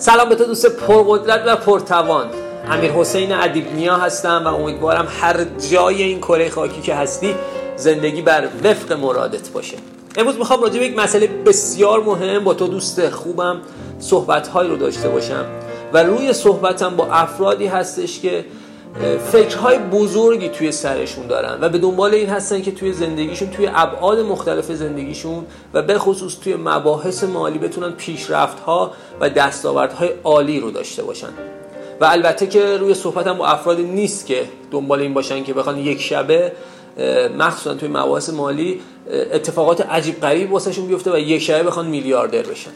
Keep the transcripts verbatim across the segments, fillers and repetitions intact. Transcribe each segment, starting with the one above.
سلام به تو دوست پرقدرت و پرتوان، امیر حسین ادیب نیا هستم و امیدوارم هر جای این کره خاکی که هستی زندگی بر وفق مرادت باشه. امروز میخوام راجع به یک مسئله بسیار مهم با تو دوست خوبم صحبت‌های رو داشته باشم و روی صحبتم با افرادی هستش که فکرهای بزرگی توی سرشون دارن و به دنبال این هستن که توی زندگیشون، توی ابعاد مختلف زندگیشون و به خصوص توی مباحث مالی بتونن پیشرفت‌ها و دستاوردهای عالی رو داشته باشن. و البته که روی صحبتم با افرادی نیست که دنبال این باشن که بخوان یک شبه، مخصوصا توی مباحث مالی، اتفاقات عجیب غریب واسهشون بیفته و یک شبه بخوان میلیاردر بشن.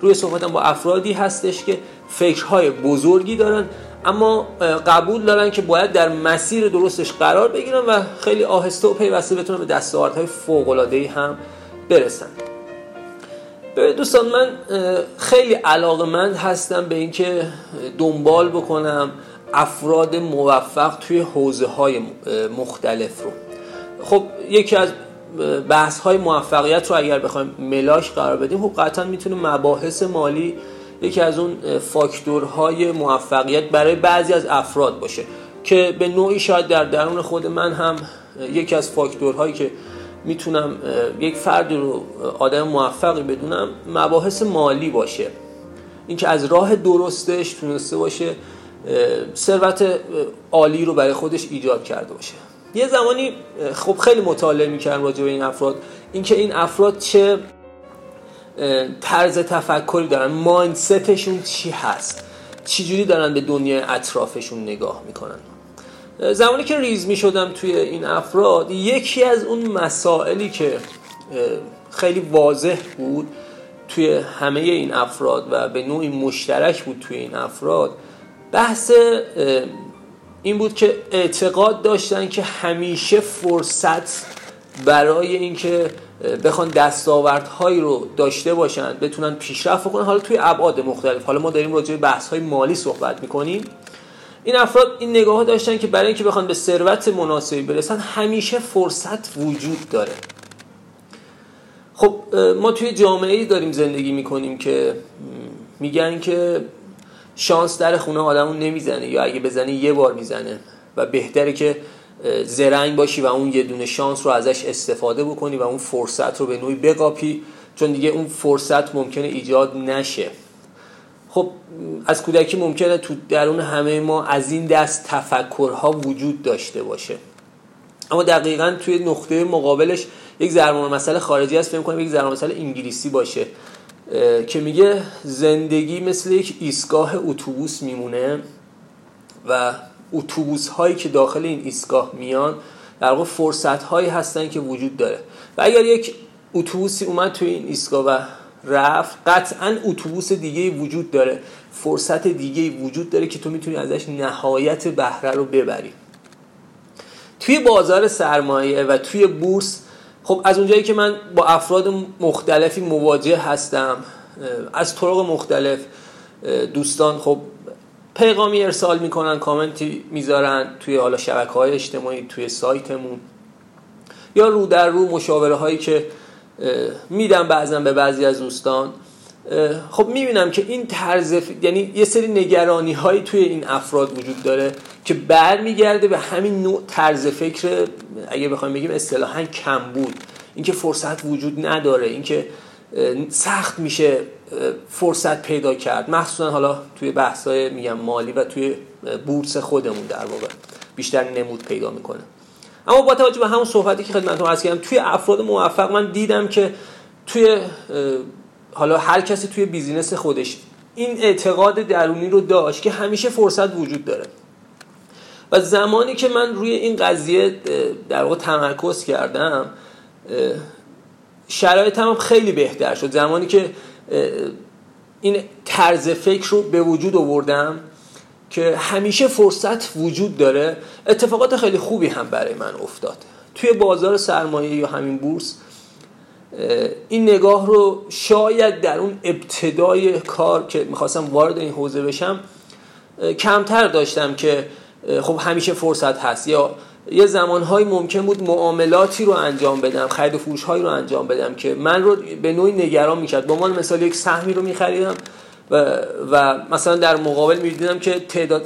روی صحبتم با افرادی هستش که فکرهای بزرگی دارن اما قبول دارن که باید در مسیر درستش قرار بگیرن و خیلی آهسته و پیوسته بتونن به دستاوردهای فوق‌العاده‌ای هم برسن. دوستان، من خیلی علاقه‌مند هستم به اینکه دنبال بکنم افراد موفق توی حوزه‌های مختلف رو. خب یکی از بحث‌های موفقیت رو اگر بخوایم ملاش قرار بدیم، خب قطعاً میتونه مباحث مالی یکی از اون فاکتورهای موفقیت برای بعضی از افراد باشه که به نوعی شاید در درون خود من هم یکی از فاکتورهایی که میتونم یک فرد رو آدم موفقی بدونم مباحث مالی باشه، اینکه از راه درستش تونسته باشه ثروت عالی رو برای خودش ایجاد کرده باشه. یه زمانی خب خیلی مطالعه میکردم راجع به این افراد، اینکه این افراد چه طرز تفکری دارن، مایندستشون چی هست، چی جوری دارن به دنیا اطرافشون نگاه میکنن. زمانی که ریز میشدم توی این افراد، یکی از اون مسائلی که خیلی واضح بود توی همه این افراد و به نوعی مشترک بود توی این افراد، بحث این بود که اعتقاد داشتن که همیشه فرصت برای اینکه بخوان دستاوردهایی رو داشته باشن، بتونن پیشرفت کنن، حالا توی ابعاد مختلف. حالا ما داریم راجع به بحث‌های مالی صحبت می‌کنیم. این افراد این نگاه‌ها داشتن که برای اینکه بخوان به ثروت مناسبی برسن همیشه فرصت وجود داره. خب ما توی جامعه‌ای داریم زندگی می‌کنیم که میگن که شانس در خونه آدمو نمیزنه، یا اگه بزنه یه بار میزنه و بهتره که زرنگ باشی و اون یه دونه شانس رو ازش استفاده بکنی و اون فرصت رو به نوعی بقاپی، چون دیگه اون فرصت ممکنه ایجاد نشه. خب از کودکی ممکنه تو درون همه ما از این دست تفکرها وجود داشته باشه، اما دقیقاً توی نقطه مقابلش یک ضرب مسئله خارجی هست، فکر می‌کنم یک ضرب مسئله انگلیسی باشه که میگه زندگی مثل یک ایستگاه اتوبوس میمونه و اتوبوس هایی که داخل این ایستگاه میان در واقع فرصت هایی هستن که وجود داره و اگر یک اتوبوسی اومد توی این ایستگاه و رفت، قطعا اتوبوس دیگه‌ای وجود داره، فرصت دیگه‌ای وجود داره که تو میتونی ازش نهایت بهره رو ببری. توی بازار سرمایه و توی بورس، خب از اونجایی که من با افراد مختلفی مواجه هستم از طرق مختلف، دوستان خب پیغامی ارسال میکنن، کامنتی میذارن توی حالا شبکه‌های اجتماعی، توی سایتمون، یا رو در رو مشاوره هایی که میدم بعضا به بعضی از دوستان. خب میبینم که این طرز، یعنی یه سری نگرانی هایی توی این افراد وجود داره که برمیگرده به همین نوع طرز فکر، اگه بخوایم بگیم اصطلاحاً کم بود، اینکه فرصت وجود نداره، اینکه سخت میشه فرصت پیدا کرد، مخصوصا حالا توی بحث‌های میگم مالی و توی بورس خودمون در واقع بیشتر نمود پیدا میکنه. اما با توجه به همون صحبتی که خدمتتون عرض کردم، توی افراد موفق من دیدم که توی حالا هر کسی توی بیزینس خودش این اعتقاد درونی رو داشت که همیشه فرصت وجود داره و زمانی که من روی این قضیه در واقع تمرکز کردم، شرایطم خیلی بهتر شد. زمانی که این طرز فکر رو به وجود آوردم که همیشه فرصت وجود داره، اتفاقات خیلی خوبی هم برای من افتاد. توی بازار سرمایه یا همین بورس این نگاه رو شاید در اون ابتدای کار که میخواستم وارد این حوزه بشم کمتر داشتم که خب همیشه فرصت هست، یا یه زمان‌های ممکن بود معاملاتی رو انجام بدم، خرید و فروش‌هایی رو انجام بدم که من رو به نوعی نگران می‌کرد. به عنوان مثال یک سهمی رو می‌خریدم و مثلا در مقابل می‌دیدم که تعداد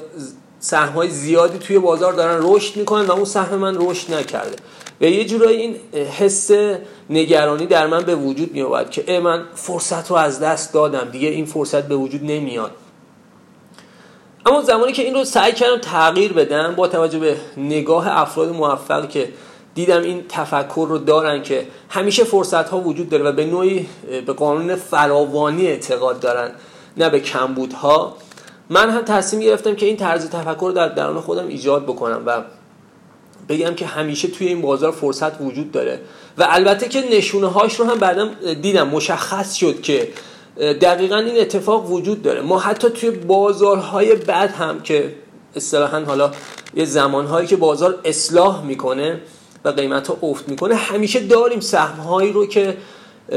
سهم‌های زیادی توی بازار دارن رشد میکنن و اون سهم من رشد نکرده و یه جورایی این حس نگرانی در من به وجود میاد که ای من فرصت رو از دست دادم، دیگه این فرصت به وجود نمیاد. اما زمانی که این رو سعی کردم تغییر بدم با توجه به نگاه افراد موفق که دیدم این تفکر رو دارن که همیشه فرصت‌ها وجود داره و به نوعی به قانون فراوانی اعتقاد دارن نه به کمبودها، من هم تصمیم گرفتم که این طرز تفکر رو در درون خودم ایجاد بکنم و بگم که همیشه توی این بازار فرصت وجود داره و البته که نشونه‌هاش رو هم بعدم دیدم مشخص شد که دقیقاً این اتفاق وجود داره. ما حتی توی بازارهای بد هم که اصطلاحاً حالا یه زمانهایی که بازار اصلاح میکنه و قیمت‌ها افت میکنه همیشه داریم سهم‌هایی رو که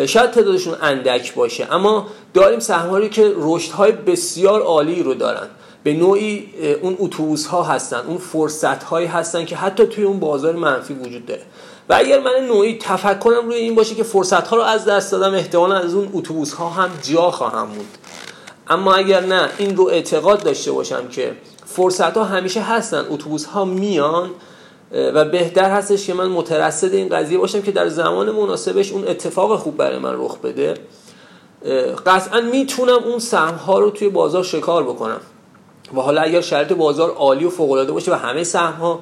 شاید تعدادشون اندک باشه اما داریم سهم‌هایی که رشدهای بسیار عالی رو دارن، به نوعی اون اتوبوس‌ها هستن، اون فرصت‌هایی هستن که حتی توی اون بازار منفی وجود داره و اگر من نوعی تفکرم روی این باشه که فرصت‌ها رو از دست دادم احتمالاً از اون اتوبوس‌ها هم جا خواهم بود. اما اگر نه این رو اعتقاد داشته باشم که فرصت‌ها همیشه هستن، اتوبوس‌ها میان و بهتر هستش که من مترصد این قضیه باشم که در زمان مناسبش اون اتفاق خوب برای من رخ بده، قطعاً میتونم اون سهم‌ها رو توی بازار شکار بکنم. و حالا اگر شرط بازار عالی و فوق‌العاده باشه و همه سهم‌ها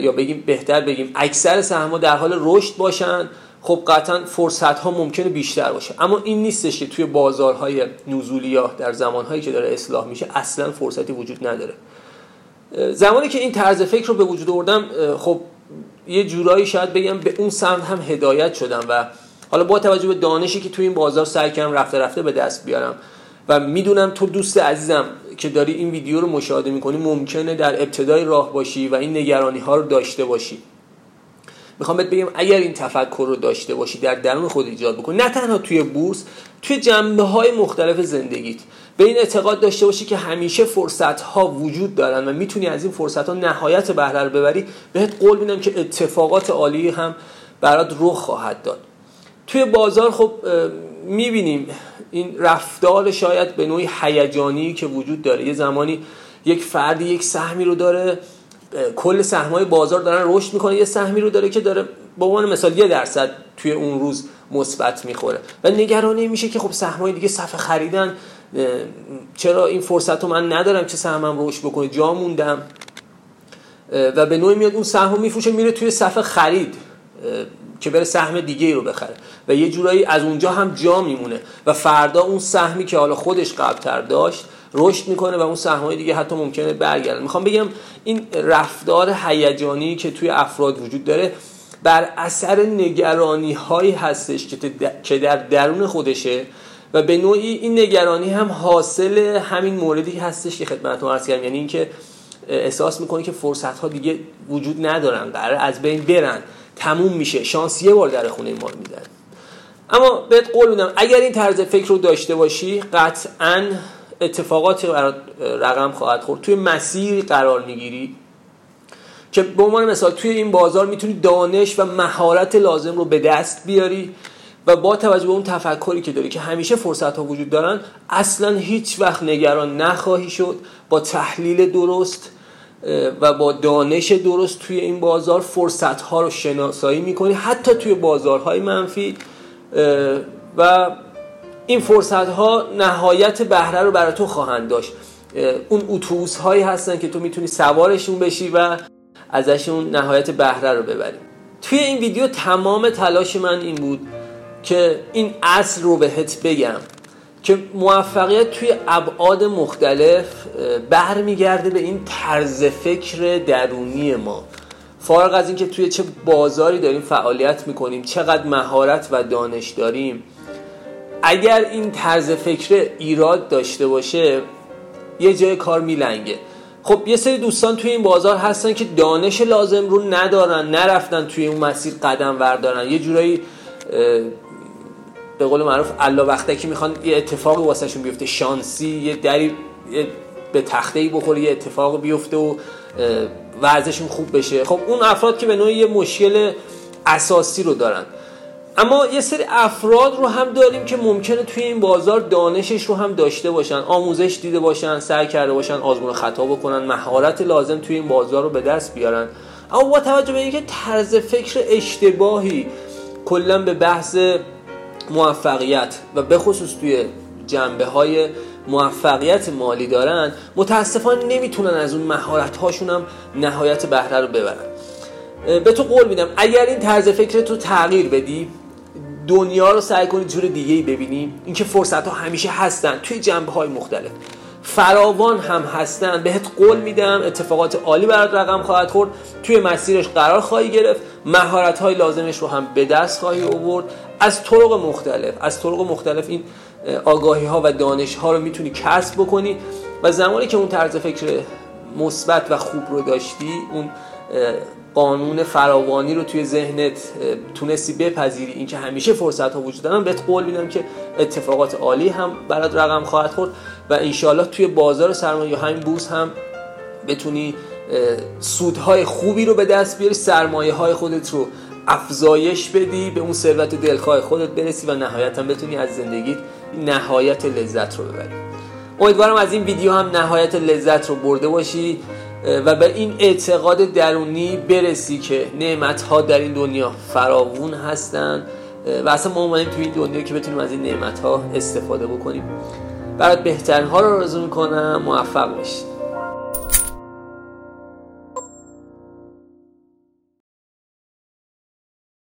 یا بگیم بهتر بگیم اکثر سهم‌ها در حال رشد باشن، خب قطعاً فرصت‌ها ممکنه بیشتر باشه. اما این نیستش که توی بازارهای نزولی یا در زمانهایی که داره اصلاح میشه اصلاً فرصتی وجود نداره. زمانی که این طرز فکر رو به وجود آوردم خب یه جورایی شاید بگم به اون سمت هم هدایت شدم و حالا با توجه به دانشی که توی این بازار سعی کردم رفته رفته به دست بیارم و میدونم تو دوست عزیزم که داری این ویدیو رو مشاهده میکنی ممکنه در ابتدای راه باشی و این نگرانی ها رو داشته باشی. میخوام بهت بگم اگر این تفکر رو داشته باشی در درون خود ایجاد بکنی، نه تنها توی بورس، توی جنبه‌های مختلف زندگیت به این اعتقاد داشته باشی که همیشه فرصت‌ها وجود دارن و میتونی از این فرصت‌ها نهایت بهره رو ببری، بهت قول میدم که اتفاقات عالی هم برات رخ خواهد داد. توی بازار خب میبینیم این رفتار شاید به نوعی هیجانی که وجود داره. یه زمانی یک فردی یک سهمی رو داره، کل سهم‌های بازار دارن رشد میکنه، یه سهمی رو داره که داره به عنوان مثال یه درصد توی اون روز مثبت میخوره و نگرانی میشه که خب سهم‌های دیگه صف خریدن، چرا این فرصت رو من ندارم که سهمم رشد بکنه، جا موندم و به نوعی میاد اون سهم میفروشه میره توی صف خرید که بره سهم دیگه رو بخره و یه جورایی از اونجا هم جا میمونه و فردا اون سهمی که حالا خودش قبل‌تر داشت رشد میکنه و اون سهم‌های دیگه حتی ممکنه برگردن. میخوام بگم این رفتار هیجانی که توی افراد وجود داره بر اثر نگرانی هایی هستش که در درون خودشه و به نوعی این نگرانی هم حاصل همین موردی هستش که خدمتتون عرض کردم، یعنی اینکه احساس میکنی که فرصت ها دیگه وجود ندارن، قراره از بین برن، تموم میشه، شانس یه بار در خونه ما میدن. اما بهت قول میدم اگر این طرز فکر رو داشته باشی قطعاً اتفاقاتی برات رقم خواهد خورد. توی مسیری قرار میگیری که به عنوان مثال توی این بازار میتونی دانش و مهارت لازم رو به دست بیاری و با توجه به اون تفکری که داری که همیشه فرصت‌ها وجود دارن اصلا هیچ وقت نگران نخواهی شد. با تحلیل درست و با دانش درست توی این بازار فرصت‌ها رو شناسایی می‌کنی، حتی توی بازارهای منفی، و این فرصت‌ها نهایت بهره رو برای تو خواهند داشت. اون اتوبوس‌هایی هستن که تو میتونی سوارشون بشی و ازشون نهایت بهره رو ببری. توی این ویدیو تمام تلاش من این بود که این اصل رو بهت بگم که موفقیت توی ابعاد مختلف برمیگرده به این طرز فکر درونی ما، فارغ از اینکه توی چه بازاری داریم فعالیت میکنیم، چقدر مهارت و دانش داریم. اگر این طرز فکر ایراد داشته باشه یه جای کار میلنگه. خب یه سری دوستان توی این بازار هستن که دانش لازم رو ندارن، نرفتن توی اون مسیر قدم وردارن، یه جورایی به قول معروف الا وقتی که میخوان یه اتفاقی واسهشون بیفته، شانسی یه دری یه به تخته‌ای بخوره یه اتفاق بیفته و وضعشون خوب بشه. خب اون افراد که به نوعی یه مشکل اساسی رو دارن اما یه سری افراد رو هم داریم که ممکنه توی این بازار دانشش رو هم داشته باشن، آموزش دیده باشن، سعی کرده باشن، آزمون خطا بکنن، مهارت لازم توی این بازار رو به دست بیارن، اما با توجه به اینکه طرز فکر اشتباهی کلا به بحث موفقیت و به خصوص توی جنبه‌های موفقیت مالی دارن، متاسفانه نمیتونن از اون مهارت‌هاشون هم نهایت بهره رو ببرن. به تو قول میدم اگر این طرز فکرتو تغییر بدی، دنیا رو سعی کنی جور دیگه‌ای ببینی، اینکه فرصت‌ها همیشه هستن توی جنبه‌های مختلف، فراوان هم هستن، بهت قول میدم اتفاقات عالی برات رقم خواهد خورد، توی مسیرش قرار خواهی گرفت، مهارت‌های لازمش رو هم به دست خواهی آورد، از طرق مختلف از طرق مختلف این آگاهی‌ها و دانش‌ها رو میتونی کسب بکنی و زمانی که اون طرز فکر مثبت و خوب رو داشتی، اون قانون فراوانی رو توی ذهنت تونستی بپذیری، اینکه همیشه فرصت ها وجود دارن، بهت قول میدم که اتفاقات عالی هم برات رقم خواهد خورد و انشالله توی بازار سرمایه یا همین بورس هم بتونی سودهای خوبی رو به دست بیاری، سرمایه های خودت رو افزایش بدی، به اون ثروت دلخواه خودت برسی و نهایتا بتونی از زندگیت نهایت لذت رو ببری. امیدوارم از این ویدیو هم نهایت لذت رو برده باشی و به این اعتقاد درونی برسی که نعمت‌ها در این دنیا فراوون هستن و اصلا ما اومدیم توی این دنیا که بتونیم از این نعمت‌ها استفاده بکنیم. برات بهترین‌ها رو آرزو می‌کنم، موفق باشی.